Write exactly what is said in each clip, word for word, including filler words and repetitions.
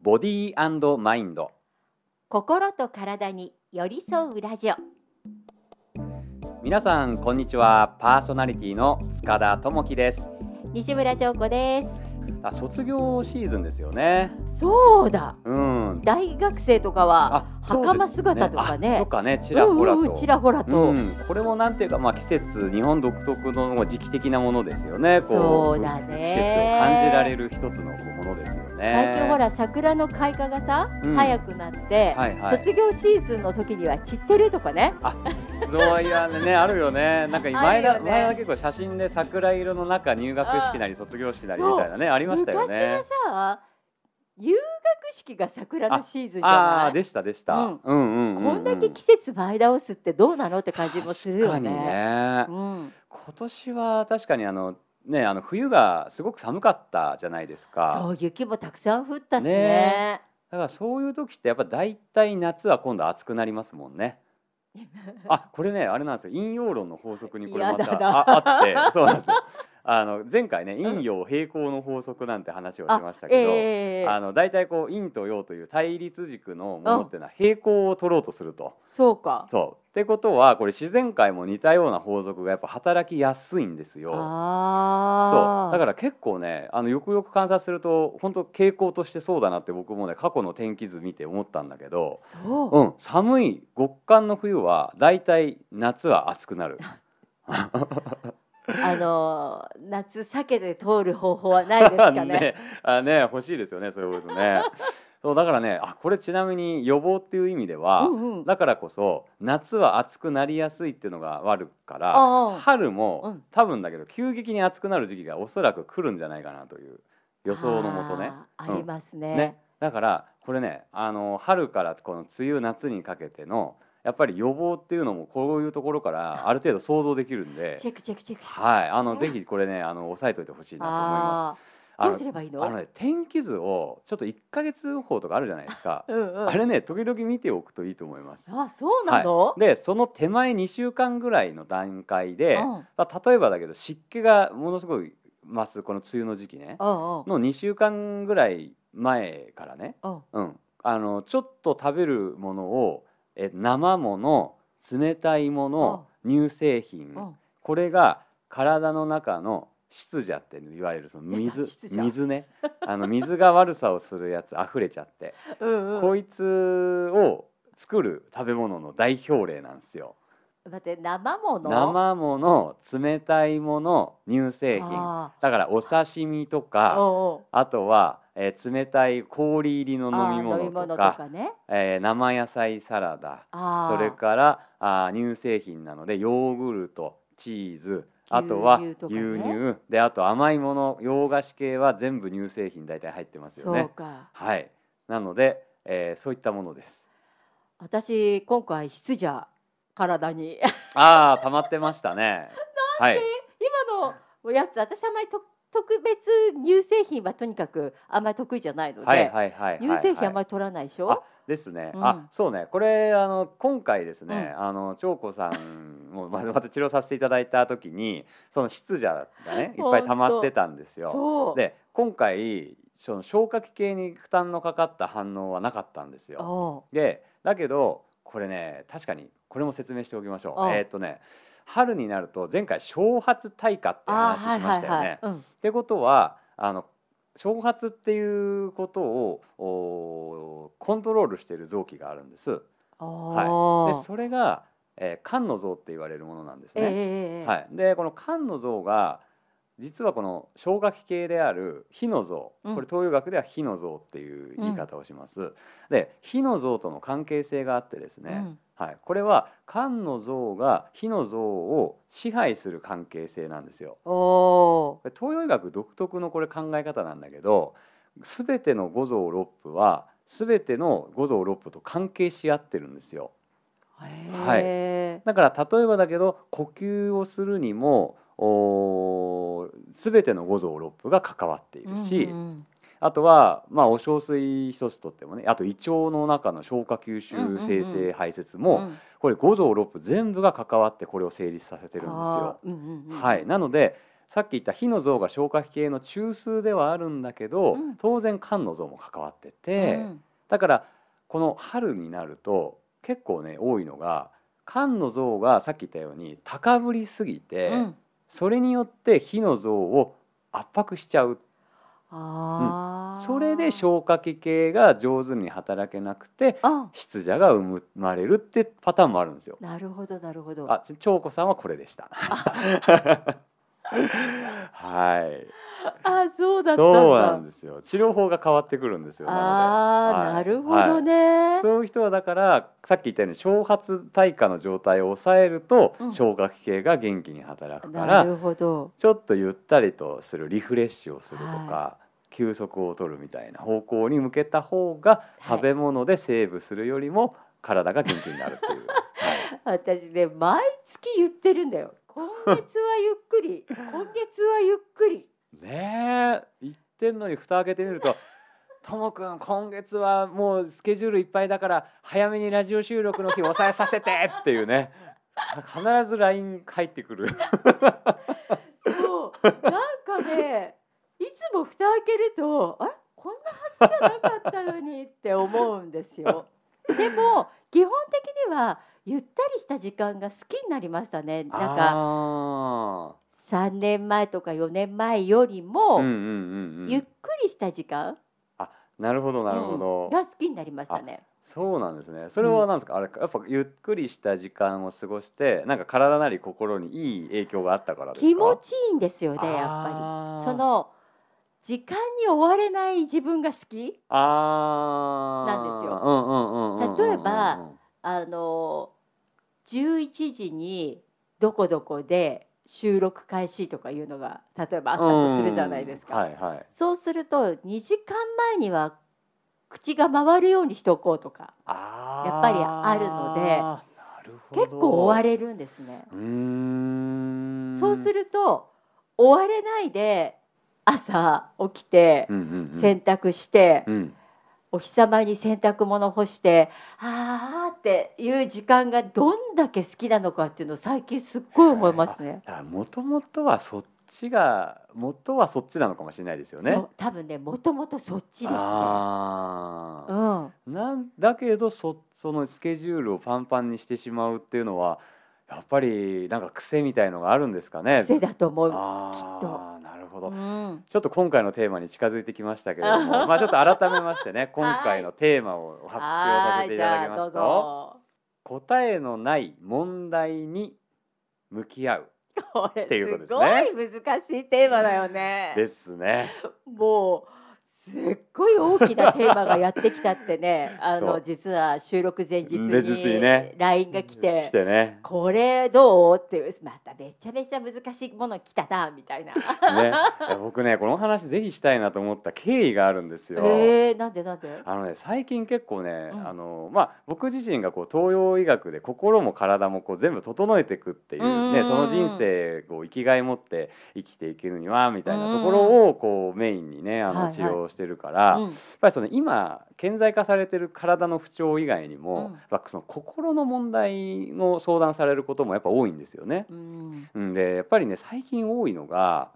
ボディー&マインド、心と体に寄り添うラジオ。皆さんこんにちは。パーソナリティの塚田智樹です。西村彫子です。あ、卒業シーズンですよね。そうだ、うん、大学生とかは袴姿とか ね, ね, とかねちらほらと、うんうん、ちらほらと、うん、これもなんていうか、まあ、季節、日本独特の時期的なものですよね。そうだね、こう季節を感じられる一つのものですよね。最近ほら桜の開花がさ、うん、早くなって、はいはい、卒業シーズンの時には散ってるとかね。あそういやね、あるよね。なんか前だ、前は結構写真で桜色の中入学式なり卒業式なりみたいなね、ありましたよね。昔はさ、入学式が桜のシーズンじゃない？ああでしたでした、うんうんうんうんうん、こんだけ季節前倒すってどうなのって感じもするよね。確かにね、うん、今年は確かにあのね、あの冬がすごく寒かったじゃないですか。そう、雪もたくさん降ったし ね, ねだからそういう時ってやっぱ大体夏は今度暑くなりますもんね。あ、これね、あれなんですよ、陰陽論の法則にこれまた あ, あってそうなんですよ。あの前回ね、陰陽平行の法則なんて話をしましたけど、あ、えー、あのだいたいこう陰と陽という対立軸のものっていうのは平行を取ろうとすると。そうか。そうってことはこれ自然界も似たような法則がやっぱ働きやすいんですよ。あ、そうだから結構ね、あのよくよく観察すると本当傾向としてそうだなって僕もね過去の天気図見て思ったんだけど、そう、うん、寒い極寒の冬はだいたい夏は暑くなる。あの夏避けて通る方法はないですかね。ね, あね欲しいですよね、そういうことね。そうだからね、あ、これちなみに予防っていう意味では、うんうん、だからこそ夏は暑くなりやすいっていうのがあるから、春も、うん、多分だけど急激に暑くなる時期がおそらく来るんじゃないかなという予想のもとね。あ、うん、ありますね。ね、だからこれね、あの春からこの梅雨夏にかけてのやっぱり予防っていうのもこういうところからある程度想像できるんでチェックチェックチェック、はい、あのぜひこれね、あの押さえておいてほしいなと思います。どうすればいいの？あのね、天気図をちょっといっかげつ予報とかあるじゃないですか。うん、うん、あれね時々見ておくといいと思います。あ、そうなの？はい、でその手前にしゅうかんぐらいの段階で、うん、まあ、例えばだけど湿気がものすごい増すこの梅雨の時期ね、うんうん、のにしゅうかんぐらい前からね、うんうん、あのちょっと食べるものをえ生もの、冷たいもの、乳製品、これが体の中の湿邪って言われるその 水, 水ねあの水が悪さをするやつ溢れちゃってうん、うん、こいつを作る食べ物の代表例なんですよ。だって生もの生もの、冷たいもの、乳製品だからお刺身とか、おう、あとはえー、冷たい氷入りの飲み物と か, 飲み物とか、ね、えー、生野菜サラダ、それからあ乳製品なのでヨーグルト、チーズ、あとは牛 乳, と、ね、牛乳で、あと甘いもの、洋菓子系は全部乳製品大体入ってますよね。そうか、はい、なので、えー、そういったものです。私今回湿邪体にあー溜まってましたね。なんで、はい、今のおやつ私あんまりと特別乳製品はとにかくあんまり得意じゃないので、はいはいはいはい、乳製品あんまり取らないでしょ。あですね、うん、あそうね、これあの今回ですね、うん、あの彫子さんもまた治療させていただいた時にその湿邪がねいっぱい溜まってたんですよ。で今回その消化器系に負担のかかった反応はなかったんですよ。でだけどこれね、確かにこれも説明しておきましょう。えー、っとね春になると前回小発退化って話しましたよね、はいはいはい、うん、ってことはあの小発っていうことをコントロールしている臓器があるんです、はい、でそれが、えー、肝の臓って言われるものなんですね、えーはい、でこの肝の臓が実はこの消化器系である火の臓、これ東洋学では火の臓っていう言い方をします、うん、で火の臓との関係性があってですね、うん、はい、これは肝の臓が火の臓を支配する関係性なんですよ。おー、東洋医学独特のこれ考え方なんだけど、すべての五臓六腑はすべての五臓六腑と関係し合ってるんですよ。へー、はい、だから例えばだけど呼吸をするにもすべての五臓六腑が関わっているし、うんうん、あとは、まあ、お小水一つとってもね、あと胃腸の中の消化吸収生成排泄も、うんうんうん、これ五臓六腑全部が関わってこれを成立させてるんですよ、うんうんうん、はい、なのでさっき言った火の像が消化器系の中枢ではあるんだけど、うん、当然肝の像も関わってて、うん、だからこの春になると結構ね多いのが肝の像がさっき言ったように高ぶりすぎて、うん、それによって火の像を圧迫しちゃう。あ、うん、それで消化器系が上手に働けなくて湿邪が生まれるってパターンもあるんですよ。なるほどなるほど。あ、長子さんはこれでした。はい。あ、そうだったんだ。そうなんですよ。治療法が変わってくるんですよ。ああ、はい、なるほどね、はい。そういう人はだからさっき言ったように消発退化の状態を抑えると、うん、消化器系が元気に働くから、なるほど、ちょっとゆったりとするリフレッシュをするとか、はい、休息を取るみたいな方向に向けた方が、はい、食べ物でセーブするよりも体が元気になるっていう、はい、私ね毎月言ってるんだよ。今月はゆっくり今月はゆっくりねえ、言ってんのに蓋開けてみるとともくん今月はもうスケジュールいっぱいだから早めにラジオ収録の日を抑えさせてっていうね、必ず ライン 返ってくる。そうなんかね、いつも蓋開けるとあれこんなはずじゃなかったのにって思うんですよ。でも基本的にはゆったりした時間が好きになりましたね。なんかあさんねんまえとかよねんまえよりもゆっくりした時間、うんうんうん、あ、なるほどなるほど、うん、が好きになりましたね。そうなんですね。それは何ですか、うん、あれやっぱゆっくりした時間を過ごしてなんか体なり心にいい影響があったからですか？気持ちいいんですよね、やっぱり。その時間に追われない自分が好きなんですよ。例えばあのじゅういちじにどこどこで収録開始とかいうのが例えばあったとするじゃないですか、はいはい、そうするとにじかんまえには口が回るようにしておこうとかあやっぱりあるので、結構追われるんですね。うーん、そうすると追われないで朝起きて、うんうんうん、洗濯して、うん、お日様に洗濯物干してあーっていう時間がどんだけ好きなのかっていうのを最近すっごい思いますね。もともとはそっちが元はそっちなのかもしれないですよね。そう、多分ね、もともとそっちですね。あ、うん、なんだけど そ, そのスケジュールをパンパンにしてしまうっていうのはやっぱりなんか癖みたいのがあるんですかね。癖だと思う、きっと。うん、ちょっと今回のテーマに近づいてきましたけれどもまあちょっと改めましてね今回のテーマを発表させていただきますと、答えのない問題に向き合うっていうことですね。すごい難しいテーマだよね。ですね。もうすっごい大きなテーマがやってきたってねあの実は収録前日に ライン が来て、来てね、これどうっていう、まためちゃめちゃ難しいもの来たなみたいな、ね、いや僕ねこの話ぜひしたいなと思った経緯があるんですよ。えー、なんでなんで？あのね、最近結構ね、うん、あのまあ、僕自身がこう東洋医学で心も体もこう全部整えていくっていう、ね、うんうんうん、その人生を生きがい持って生きていけるにはみたいなところをこうメインにねあの治療してしてるから、うん、やっぱりその今顕在化されてる体の不調以外にも、うん、やっぱその心の問題の相談されることもやっぱ多いんですよね、うん、でやっぱりね最近多いのが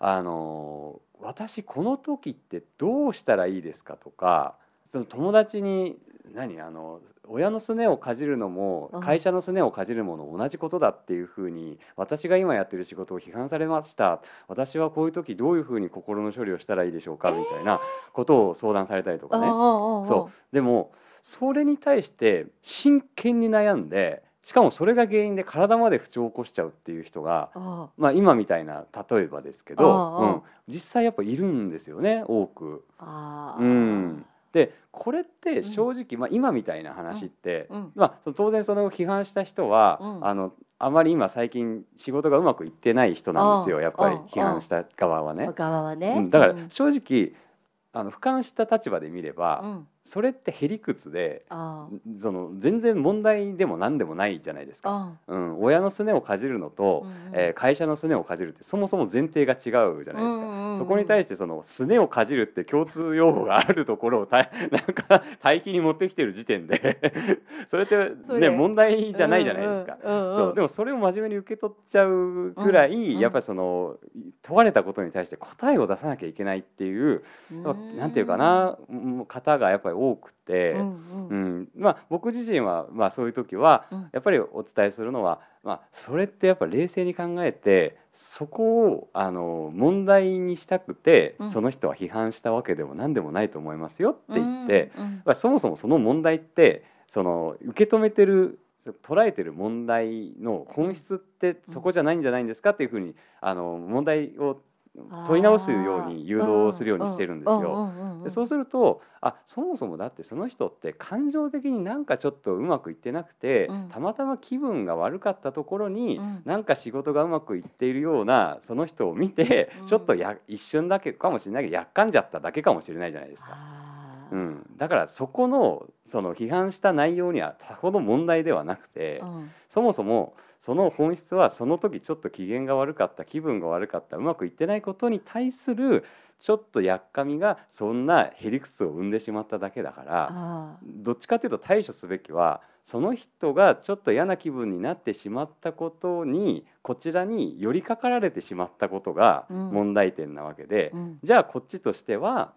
あの私この時ってどうしたらいいですかとか、その友達に何あの親のすねをかじるのも会社のすねをかじるもの同じことだっていうふうに私が今やってる仕事を批判されました、私はこういう時どういうふうに心の処理をしたらいいでしょうかみたいなことを相談されたりとかね、えー、そうでもそれに対して真剣に悩んで、しかもそれが原因で体まで不調を起こしちゃうっていう人が、まあ、今みたいな例えばですけど、うん、実際やっぱいるんですよね、多く。あ、うんでこれって正直、うんまあ、今みたいな話って、うんまあ、当然その批判した人は、うん、あのあまり今最近仕事がうまくいってない人なんですよ、やっぱり批判した側はね。側はね、うん、だから正直、あの俯瞰した立場で見れば、うん、それってへ理屈でその全然問題でも何でもないじゃないですか、うん、親のすねをかじるのと、うんうん、えー、会社のすねをかじるってそもそも前提が違うじゃないですか、うんうん、そこに対してそのすねをかじるって共通用語があるところをたなんか対比に持ってきてる時点でそれって、ね、それ問題じゃないじゃないですか、うんうんうん、そうでもそれを真面目に受け取っちゃうくらい、うんうん、やっぱりその問われたことに対して答えを出さなきゃいけないっていう、うんなんていうかな方がやっぱり多くて、うんうんうんまあ、僕自身は、まあ、そういう時は、うん、やっぱりお伝えするのは、まあ、それってやっぱ冷静に考えてそこをあの問題にしたくて、うん、その人は批判したわけでも何でもないと思いますよって言って、うんうんまあ、そもそもその問題ってその受け止めてる捉えてる問題の本質ってそこじゃないんじゃないんですかっていうふうにあの問題を問い直すように誘導するようにしてるんですよ。でそうするとあそもそもだってその人って感情的になんかちょっとうまくいってなくて、うん、たまたま気分が悪かったところに、うん、なんか仕事がうまくいっているようなその人を見て、うん、ちょっとや一瞬だけかもしれないけどやっかんじゃっただけかもしれないじゃないですか、うん、だからそこのその批判した内容にはさほど問題ではなくて、うん、そもそもその本質はその時ちょっと機嫌が悪かった気分が悪かったうまくいってないことに対するちょっとやっかみがそんなへ理屈を生んでしまっただけだからどっちかというと対処すべきはその人がちょっと嫌な気分になってしまったことにこちらに寄りかかられてしまったことが問題点なわけで、うんうん、じゃあこっちとしては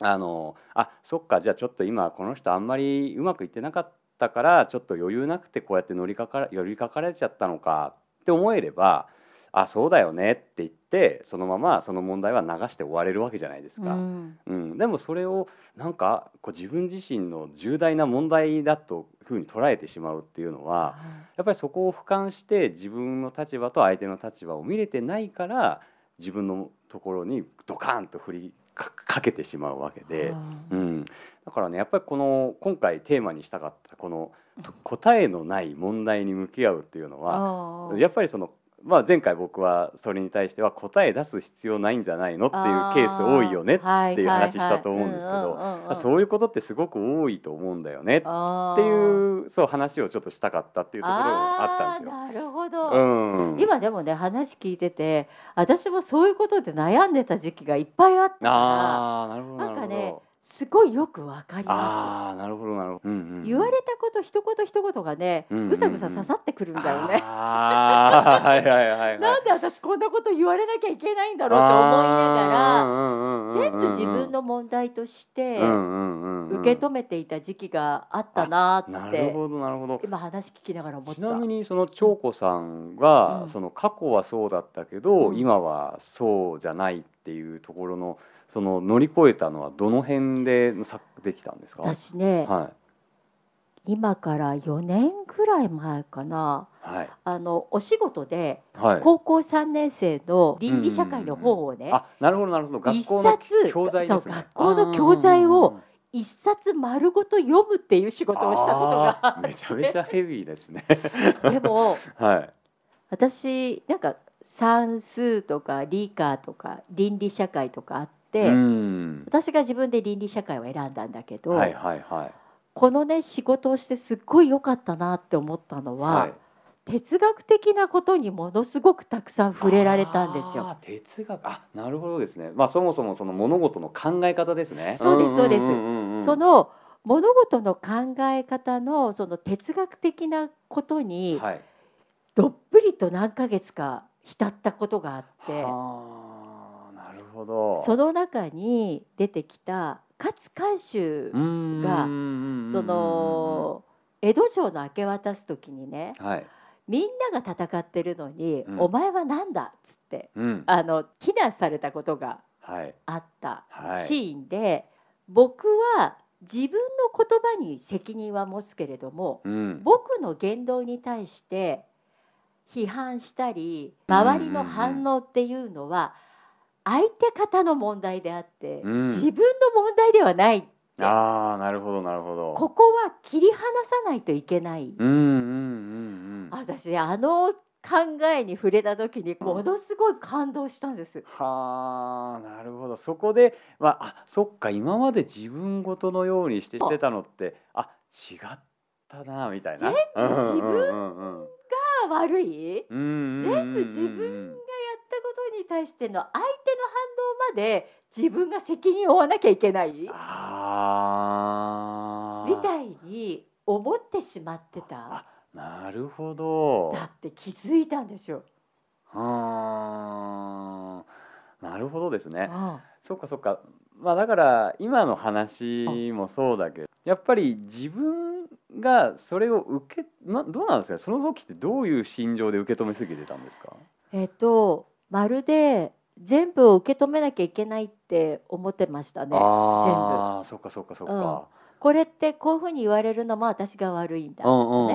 あのあそっかじゃあちょっと今この人あんまりうまくいってなかったからちょっと余裕なくてこうやって乗りかか寄りかかれちゃったのかって思えればあそうだよねって言ってそのままその問題は流して終われるわけじゃないですか、うんうん、でもそれをなんかこう自分自身の重大な問題だというふうに捉えてしまうっていうのは、うん、やっぱりそこを俯瞰して自分の立場と相手の立場を見れてないから自分のところにドカンと振りか, かけてしまうわけで、うん、だからねやっぱりこの今回テーマにしたかったこの答えのない問題に向き合うっていうのはやっぱりその、まあ、前回僕はそれに対しては答え出す必要ないんじゃないのっていうケース多いよねっていう話したと思うんですけどそういうことってすごく多いと思うんだよねっていう、そう話をちょっとしたかったっていうところがあったんですよ。なるほど、うん、今でもね話聞いてて私もそういうことで悩んでた時期がいっぱいあったからなんかねすごいよくわかります。あなるほどなるほど、うんうんうん、言われたこと一言一言がね、うんうんうん、うさぐさ刺さってくるんだよね。あはいはいはいはい、なんで私こんなこと言われなきゃいけないんだろうと思いながら全部自分の問題として受け止めていた時期があったなって、うんうんうん、なるほどなるほど今話聞きながら思った。ちなみにその長子さんが、うん、その過去はそうだったけど、うん、今はそうじゃないっていうところのその乗り越えたのはどの辺でできたんですか？私ね、はい、今からよねんぐらい前かな、はい、あのお仕事で高校さんねん生の倫理社会の本をね、はい、あなるほどなるほど学校の教材ですね。学校の教材を一冊丸ごと読むっていう仕事をしたことがあってめちゃめちゃヘビーですねでも、はい、私なんか算数とか理科とか倫理社会とかあってうん私が自分で倫理社会を選んだんだけど、はいはいはい、このね仕事をしてすっごい良かったなって思ったのは、はい、哲学的なことにものすごくたくさん触れられたんですよ。あ哲学あなるほどですね、まあ、そもそもその物事の考え方ですね。そうですそうです、うんうんうんうん、その物事の考え方のその哲学的なことにどっぷりと何ヶ月か浸ったことがあって、はいその中に出てきた勝海舟がその江戸城の明け渡す時にね、はい、みんなが戦ってるのに、うん、お前はなんだっつって、うん、あの非難されたことがあったシーンで、はいはい、僕は自分の言葉に責任は持つけれども、うん、僕の言動に対して批判したり周りの反応っていうのは、うん相手方の問題であって、うん、自分の問題ではないってあーなるほどなるほどここは切り離さないといけない、うんうんうんうん、私あの考えに触れた時にものすごい感動したんです。はあ、なるほど。そこで、まあ、あ、そっか、今まで自分事のようにしてしてたのって、あ、違ったなみたいな。全部自分が悪い。全部自分がやったことに対しての相手の反応まで自分が責任を負わなきゃいけない。あ、みたいに思ってしまってた。なるほど。だって気づいたんですよ。ああ、なるほどですね。ああ、そっかそっか。まあだから今の話もそうだけど、やっぱり自分がそれを受け、な、どうなんですか。その時ってどういう心情で受け止めすぎてたんですか。えっと、まるで全部を受け止めなきゃいけないって思ってましたね。あ、全部。そっかそっかそっか。うん、これってこういうふうに言われるのも私が悪いんだとかね、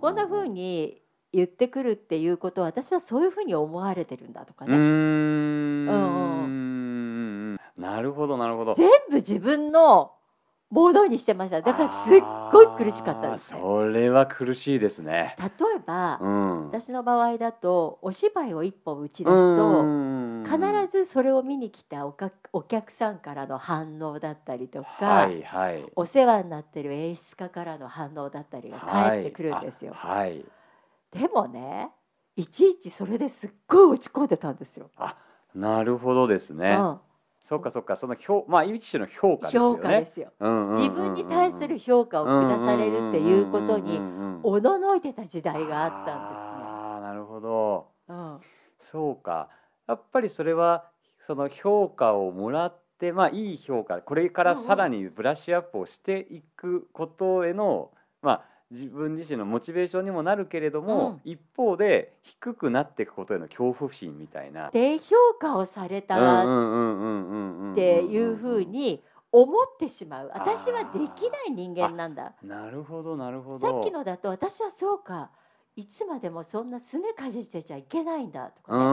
こんなふうに言ってくるっていうことは私はそういうふうに思われてるんだとかね。うーん、うん、なるほどなるほど。全部自分のものにしてました。だからすっごい苦しかったですね。それは苦しいですね。例えば、うん、私の場合だとお芝居を一本打ち出すと必ずそれを見に来たおか、お客さんからの反応だったりとか、はいはい、お世話になってる演出家からの反応だったりが返ってくるんですよ、はいはい、でもね、いちいちそれですっごい落ち込んでたんですよ。あ、なるほどですね、うん、そっかそっか。その評、まあ、一種の評価ですよね。評価ですよ、うんうんうんうん、自分に対する評価を下されるっていうことにおののいてた時代があったんですね。あ、なるほど、うん、そうか。やっぱりそれはその評価をもらって、まあ、いい評価、これからさらにブラッシュアップをしていくことへの、まあ、自分自身のモチベーションにもなるけれども、うん、一方で低くなっていくことへの恐怖心みたいな。低評価をされたっていうふうに思ってしまう。私はできない人間なんだ。なるほどなるほど。さっきのだと私はそうか、いつまでもそんなすねかじってちゃいけないんだとかね。うー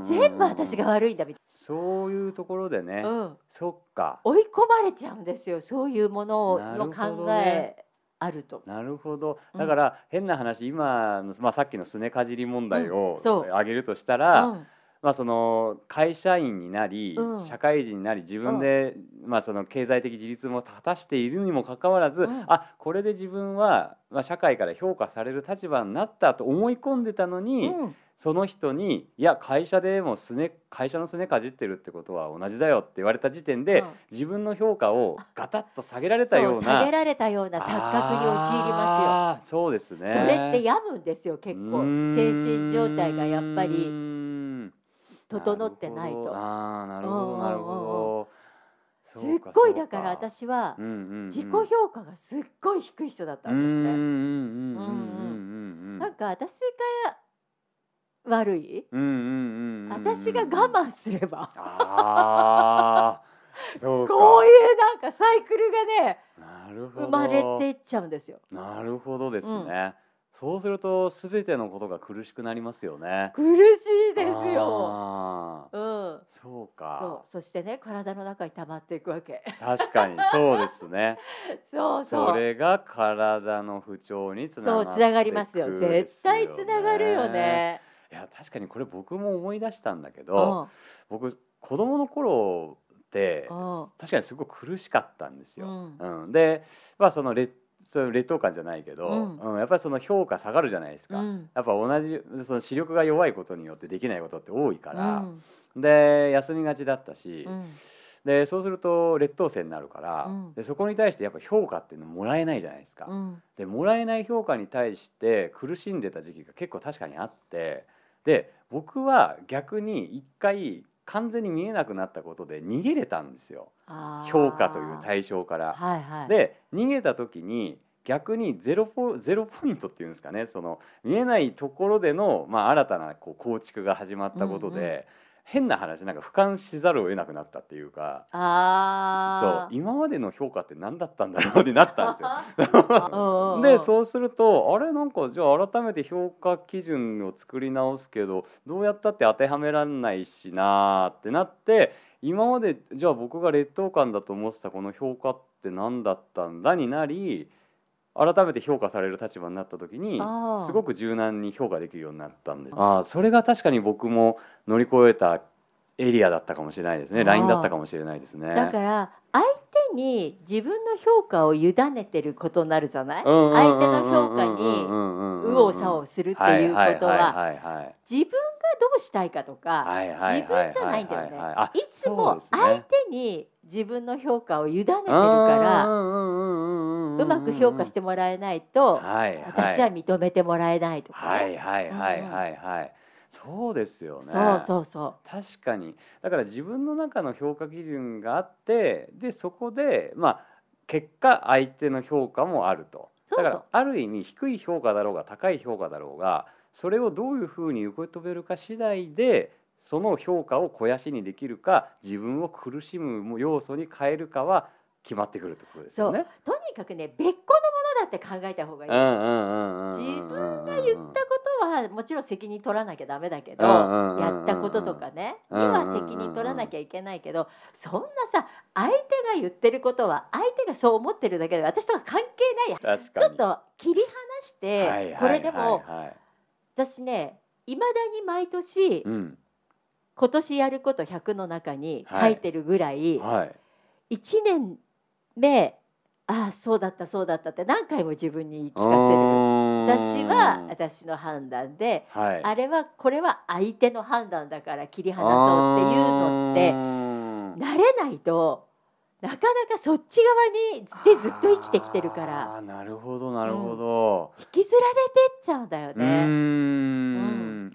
ん、全部私が悪いんだみたいな。そういうところでね、うん、そっか、追い込まれちゃうんですよ、そういうものの考えあると。なるほど。だから変な話、今の、まあ、さっきのすねかじり問題を挙げるとしたら、うんうん、まあ、その会社員になり、うん、社会人になり、自分で、うん、まあ、その経済的自立も果たしているにもかかわらず、うん、あ、これで自分は、まあ、社会から評価される立場になったと思い込んでたのに、うん、その人にいや会社でもすね、会社のすねかじってるってことは同じだよって言われた時点で、うん、自分の評価をガタッと下げられたような、そう、下げられたような錯覚に陥りますよ。そうですね。それって病むんですよ、結構精神状態がやっぱり整ってないと。あ、なるほどなるほど。すっごい、だから私は自己評価がすっごい低い人だったんですね。なんか私が悪い、うんうんうんうん、私が我慢すればあ、そうか、こういうなんかサイクルがね、なるほど、生まれていっちゃうんですよ。なるほどですね、うん、そうすると全てのことが苦しくなりますよね。苦しいですよ。あ、うん、そうか。そう、そしてね、体の中に溜まっていくわけ。確かにそうですね。そうそう。それが体の不調につながっていく。そう、つながりますよ。絶対つながるよね。いや、確かにこれ僕も思い出したんだけど、うん、僕子供の頃って、うん、確かにすごく苦しかったんですよ。うんうん、で、まあそのレッそれ劣等感じゃないけど、うんうん、やっぱりその評価下がるじゃないですか、うん、やっぱ同じその視力が弱いことによってできないことって多いから、うん、で休みがちだったし、うん、でそうすると劣等生になるから、うん、でそこに対してやっぱ評価っていうのもらえないじゃないですか、うん、でもらえない評価に対して苦しんでた時期が結構確かにあって、で僕は逆に一回完全に見えなくなったことで逃げれたんですよ、評価という対象から、はいはい、で逃げた時に逆にゼロポ、ゼロポイントっていうんですかね、その見えないところでの、まあ、新たなこう構築が始まったことで、うんうん、変な話、なんか俯瞰しざるを得なくなったっていうか、あ、そう、今までの評価って何だったんだろうってなったんですよ。でそうするとあれ、なんかじゃあ改めて評価基準を作り直すけどどうやったって当てはめらんないしなってなって、今までじゃあ僕が劣等感だと思ってたこの評価って何だったんだになり、改めて評価される立場になった時にすごく柔軟に評価できるようになったんです。ああ、それが確かに僕も乗り越えたエリアだったかもしれないですね。ラインだったかもしれないですね。だから相手に自分の評価を委ねてることになるじゃない。相手の評価に右往左往するっていうことは自分がどうしたいかとか自分じゃないんだよね。いつも相手に自分の評価を委ねてるからうまく評価してもらえないと私は認めてもらえないとかね。はいはいはいはい。そうですよね。そうそうそう。確かに。だから自分の中の評価基準があって、でそこでまあ結果相手の評価もあると。だからある意味低い評価だろうが高い評価だろうが、それをどういうふうに受け止めるか次第でその評価を肥やしにできるか自分を苦しむ要素に変えるかは決まってくるってことですよね。そう。とにかくね、別個のものだって考えた方がいい。自分が言ったことはもちろん責任取らなきゃダメだけど、やったこととかねには責任取らなきゃいけないけど、そんなさ相手が言ってることは相手がそう思ってるだけで私とは関係ないや。ちょっと切り離して、はいはいはいはい、これでも私ね、いまだに毎年、うん、今年やることひゃくの中に書いてるぐらい、はいはい、いちねんめああそうだったそうだったって何回も自分に言い聞かせる。私は私の判断で、はい、あれはこれは相手の判断だから切り離そうっていうのって慣れないとなかなかそっち側にでずっと生きてきてるから。あ、なるほどなるほど、うん、引きずられてっちゃうんだよね。うーん、う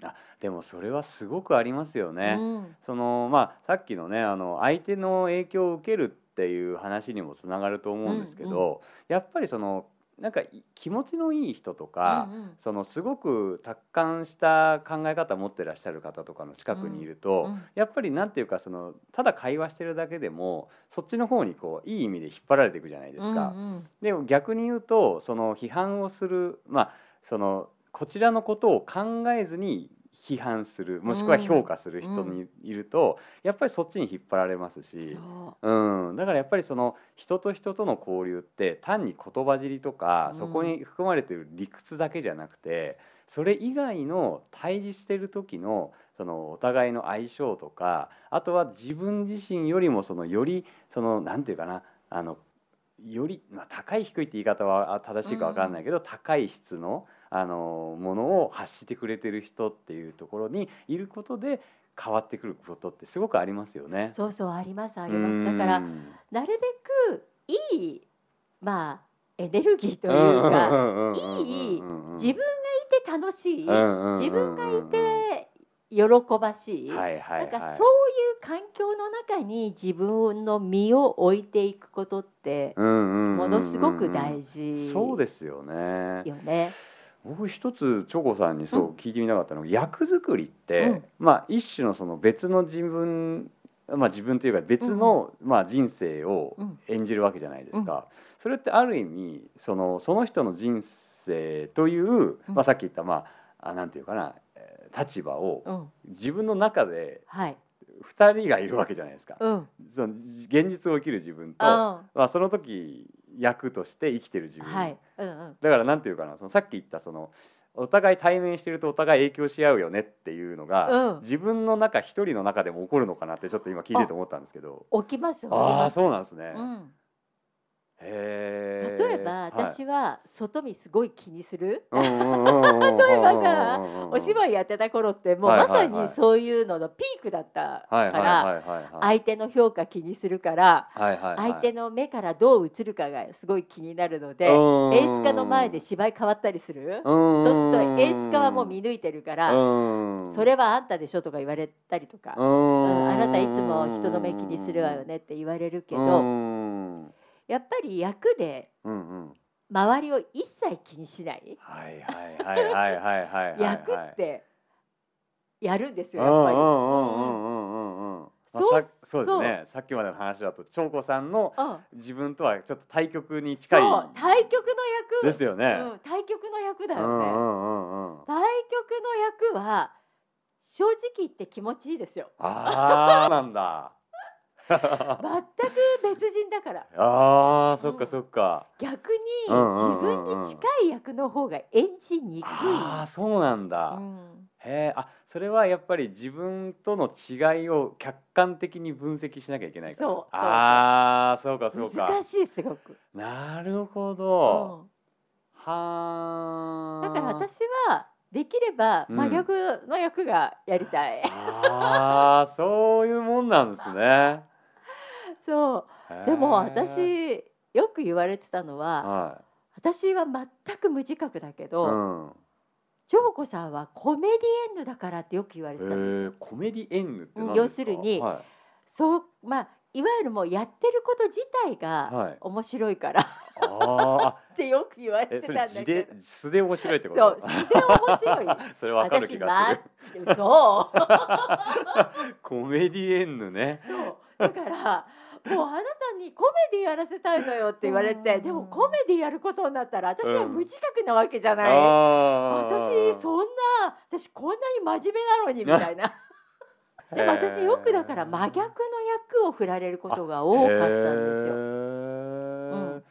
ん、あ、でもそれはすごくありますよね、うん、そのまあさっきのね、あの相手の影響を受けるっていう話にもつながると思うんですけど、うんうん、やっぱりそのなんか気持ちのいい人とか、うんうん、そのすごく達観した考え方を持ってらっしゃる方とかの近くにいると、うんうん、やっぱりなんていうかそのただ会話してるだけでもそっちの方にこういい意味で引っ張られていくじゃないですか、うんうん、でも逆に言うとその批判をする、まあ、そのこちらのことを考えずに批判するもしくは評価する人にいると、うん、やっぱりそっちに引っ張られますし、うん、だからやっぱりその人と人との交流って単に言葉尻とか、うん、そこに含まれている理屈だけじゃなくてそれ以外の対峙している時のそのお互いの相性とか、あとは自分自身よりもそのよりそのなんていうかな、あのより、まあ、高い低いって言い方は正しいか分からないけど、うん、高い質のあのものを発してくれてる人っていうところにいることで変わってくることってすごくありますよね。そうそう、ありますあります。だからなるべくいい、まあ、エネルギーというかいい、自分がいて楽しい、自分がいて喜ばしい、はいはいはい、なんかそういう環境の中に自分の身を置いていくことってものすごく大事。そうですよね。よね。僕一つチョコさんにそう聞いてみなかったのが、うん、役作りって、うん、まあ、一種のその別の自分、まあ、自分というか別の、うん、まあ、人生を演じるわけじゃないですか、うん、それってある意味その、その人の人生という、うん、まあ、さっき言った、まあ、なんていうかな、立場を自分の中で、うん、はい、ふたりがいるわけじゃないですか、うん、その現実を生きる自分と、うん、まあ、その時役として生きてる自分、はい、うんうん、だからなんていうかな、そのさっき言ったそのお互い対面してるとお互い影響し合うよねっていうのが、うん、自分の中一人の中でも起こるのかなってちょっと今聞いてて思ったんですけど。起きますよ。ああ、そうなんですね、うん、へー。例えば私は外見すごい気にする、はい、例えばさお芝居やってた頃ってもうまさにそういうののピークだったから相手の評価気にするから、はいはいはい、相手の目からどう映るかがすごい気になるので、はいはいはい、演出家の前で芝居変わったりする。そうすると演出家はもう見抜いてるからそれはあんたでしょとか言われたりとか、あなたいつも人の目気にするわよねって言われるけど、やっぱり役で周りを一切気にしない役ってやるんですよ、やっぱり。そうですね。さっきまでの話だとチョコさんの自分とはちょっと対極に近い。そう、対極の役ですよね、うん、対極の役だよね、うんうんうん、対極の役は正直言って気持ちいいですよ。あーなんだ全く別人だから。ああ、そっかそっか。逆に自分に近い役の方が演じにくい。ああ、そうなんだ、うん、へえ。あ、それはやっぱり自分との違いを客観的に分析しなきゃいけないから。そうそうそう。ああ、そうかそうか。難しい、すごく。なるほど、うん、はあ。だから私はできれば真逆の役がやりたい、うん、ああ、そういうもんなんですね。そう。でも私よく言われてたのは、はい、私は全く無自覚だけど、うん、ジョーコさんはコメディエンヌだからってよく言われてたんですよ。コメディエンヌって何ですか？要するに、はい、そう、まあ、いわゆるもうやってること自体が面白いから、はい、あってよく言われてたんだけど。それ字で素で面白いってこと？そう、素で面白い。それ分かる気がする。私、ま、そうコメディエンヌね。そうだからもうあなたにコメディやらせたいのよって言われて、でもコメディやることになったら私は無自覚なわけじゃない、うん、私そんな、私こんなに真面目なのにみたいな。でも私よくだから真逆の役を振られることが多かったんですよ、うん、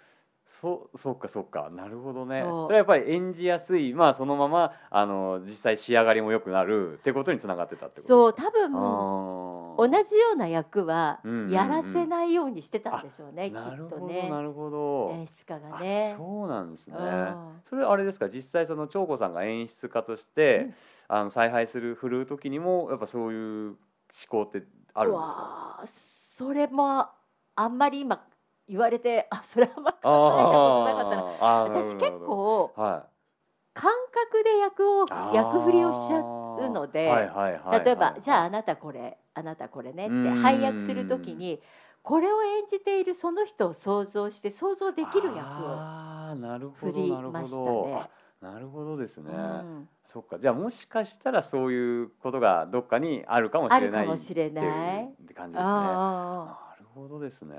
そ, そうかそうか、なるほどね。 そ, それはやっぱり演じやすい、まあ、そのままあの実際仕上がりも良くなるってことにつながってたってこと。そう、多分同じような役はやらせないようにしてたんでしょうね、うんうんうん、きっとね。なるほど、演出家がね。そうなんですね。それあれですか、実際その長子さんが演出家として、うん、あの采配する振るう時にもやっぱそういう思考ってあるんですか？それもあんまり今言われて、あ、それはあんま考えたことなかったな。私結構、はい、感覚で役を役振りをしちゃうので、はいはいはいはい、例えば、じゃああなたこれ、あなたこれねって配役するときに、これを演じているその人を想像して想像できる役を振りましたね。なるほどですね、うん、そっか。じゃあもしかしたらそういうことがどっかにあるかもしれない、あるかもしれないって感じですね。なるほどですね。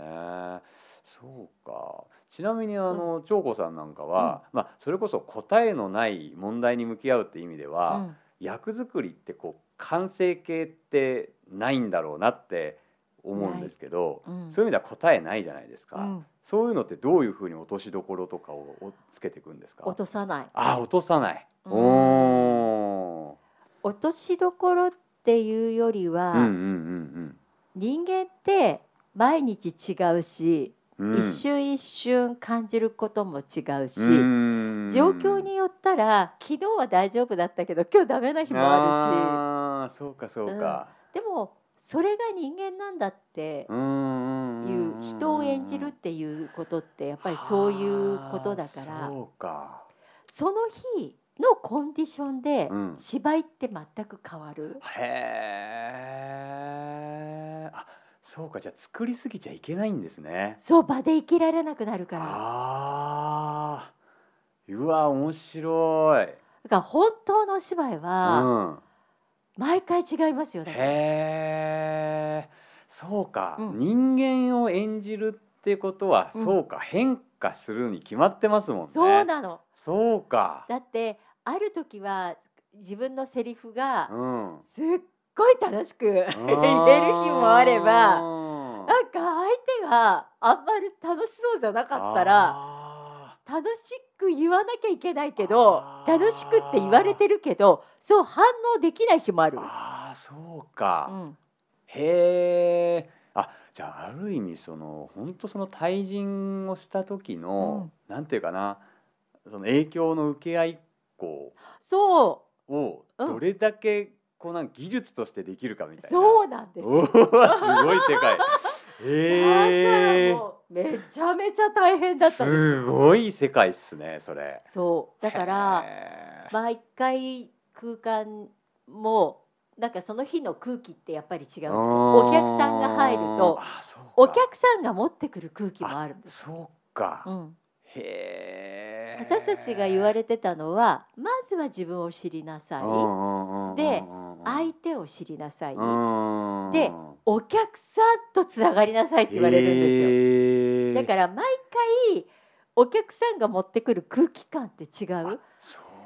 そうか。ちなみにあの長子さんなんかは、うん、まあ、それこそ答えのない問題に向き合うって意味では、うん、役作りってこう完成形ってないんだろうなって思うんですけど、うん、そういう意味では答えないじゃないですか、うん、そういうのってどういうふうに落としどころとかをつけていくんですか？落とさない。あ、落とさない、うん、お落としどころっていうよりは、うんうんうんうん、人間って毎日違うし、うん、一瞬一瞬感じることも違うし、う状況によったら昨日は大丈夫だったけど今日ダメな日もあるし。あ、そうかそうか、うん、でもそれが人間なんだっていう、人を演じるっていうことってやっぱりそういうことだから。そうか。その日のコンディションで芝居って全く変わる、うん、へー。あ、そうか。じゃあ作りすぎちゃいけないんですね。そう、場で生きられなくなるから。あー、うわ、面白い。だから本当の芝居は、うん、毎回違いますよね。へー、そうか、うん、人間を演じるってことは、うん、そうか、変化するに決まってますもんね。そうなの。そうか。だってある時は自分のセリフが、うん、すっごい楽しく言える日もあれば、なんか相手があんまり楽しそうじゃなかったら楽しく言わなきゃいけないけど、楽しくって言われてるけどそう反応できない日もある。あ、そうか、うん、へえ。あ、じゃあある意味その本当その対人をした時の、うん、なんていうかな、その影響の受け合いこうをどれだけこうなん技術としてできるかみたいな。そうなんですよ。すごい世界。へえ。だからもうめちゃめちゃ大変だったんです。すごい世界っすね、それ。そうだから毎回空間もなんかその日の空気ってやっぱり違うし、お客さんが入るとお客さんが持ってくる空気もあるんです。そうか、うん、へえ。私たちが言われてたのは、まずは自分を知りなさい、で相手を知りなさい、でお客さんとつながりなさいって言われるんですよ。だから毎回お客さんが持ってくる空気感って違う。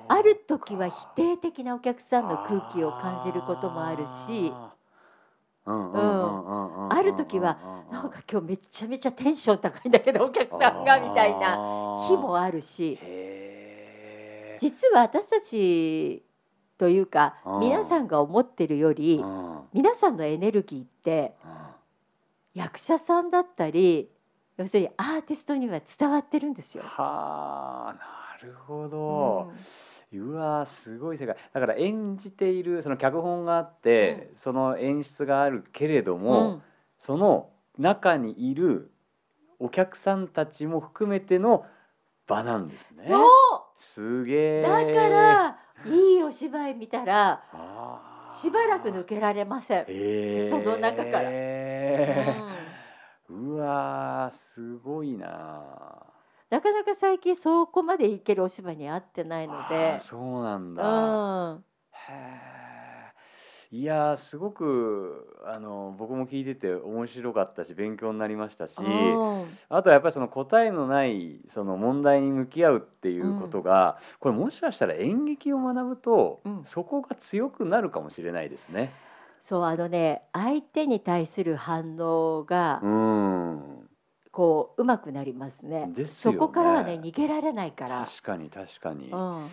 ある時は否定的なお客さんの空気を感じることもあるし、ある時はなんか今日めちゃめちゃテンション高いんだけどお客さんがみたいな日もあるし、へー、実は私たちというか皆さんが思ってるより皆さんのエネルギーって役者さんだったり要するにアーティストには伝わってるんですよ。はあ、なるほど、うん、うわすごい世界だから、演じているその脚本があって、うん、その演出があるけれども、うん、その中にいるお客さんたちも含めての場なんですね。そう、すげえ。だからいいお芝居見たらしばらく抜けられません、えー、その中から、うん、うわすごいな。なかなか最近そこまでいけるお芝居に合ってないので。あ、そうなんだ、うん、へえ。いやすごくあの僕も聞いてて面白かったし勉強になりましたし、うん、あとはやっぱりその答えのないその問題に向き合うっていうことが、うん、これもしかしたら演劇を学ぶと、うん、そこが強くなるかもしれないですね。そう、あのね、相手に対する反応が、うん、こう上手くなりますね。ですよね。そこからはね逃げられないから。確かに確かに。うん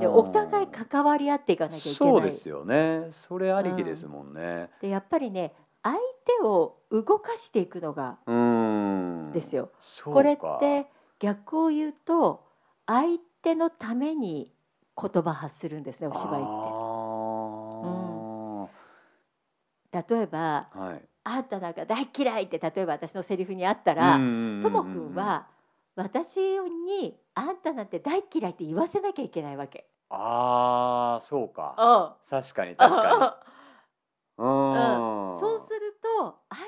でお互い関わり合っていかなきゃいけない。そうですよね。それありきですもんね、うん、でやっぱりね相手を動かしていくのがですよ。これって逆を言うと相手のために言葉発するんですね、お芝居って、うん、例えば、はい、あんたなんか大嫌いって例えば私のセリフにあったらともくんは私にあんたなんて大嫌いって言わせなきゃいけないわけ。あーそうか、うん、確かに確かに、うんうん、そうすると相手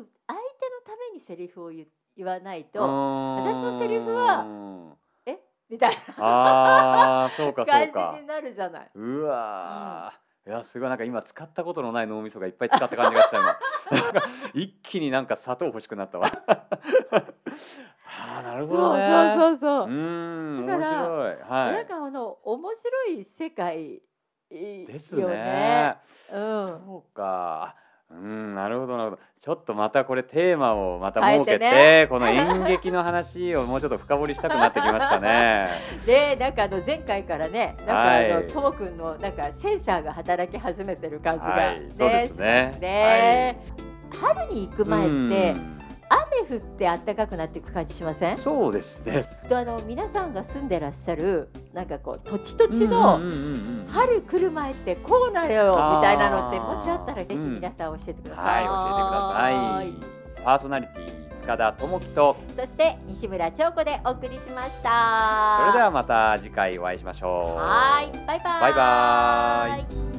に相手のためにセリフを 言, 言わないと私のセリフはえみたいなあそうかそうか感じになるじゃない。うわ、うん、いやすごいなんか今使ったことのない脳みそがいっぱい使った感じがした今一気になんか砂糖欲しくなったわあ、なるほどね。そうそうそうそう。うん、面白い。はい。なんかあの面白い世界ですよね。うん。そうか。うん、なるほどなるほど。ちょっとまたこれテーマをまた設けて、ね、この演劇の話をもうちょっと深掘りしたくなってきましたね。で、なんかあの前回からね、なんかあのともくんのなんかセンサーが働き始めてる感じが、はい、ね、そうですね。ね、はい、春に行く前って。うん、雨降って暖かくなっていく感じしません？そうですね。とあの皆さんが住んでらっしゃるなんかこう土地土地の春来る前ってこうなるよみたいなのってもしあったらぜひ皆さん教えてください、うん、はい、教えてください。パーソナリティ塚田智樹とそして西村長子でお送りしました。それではまた次回お会いしましょう。はい、バイバイ、バイバイ。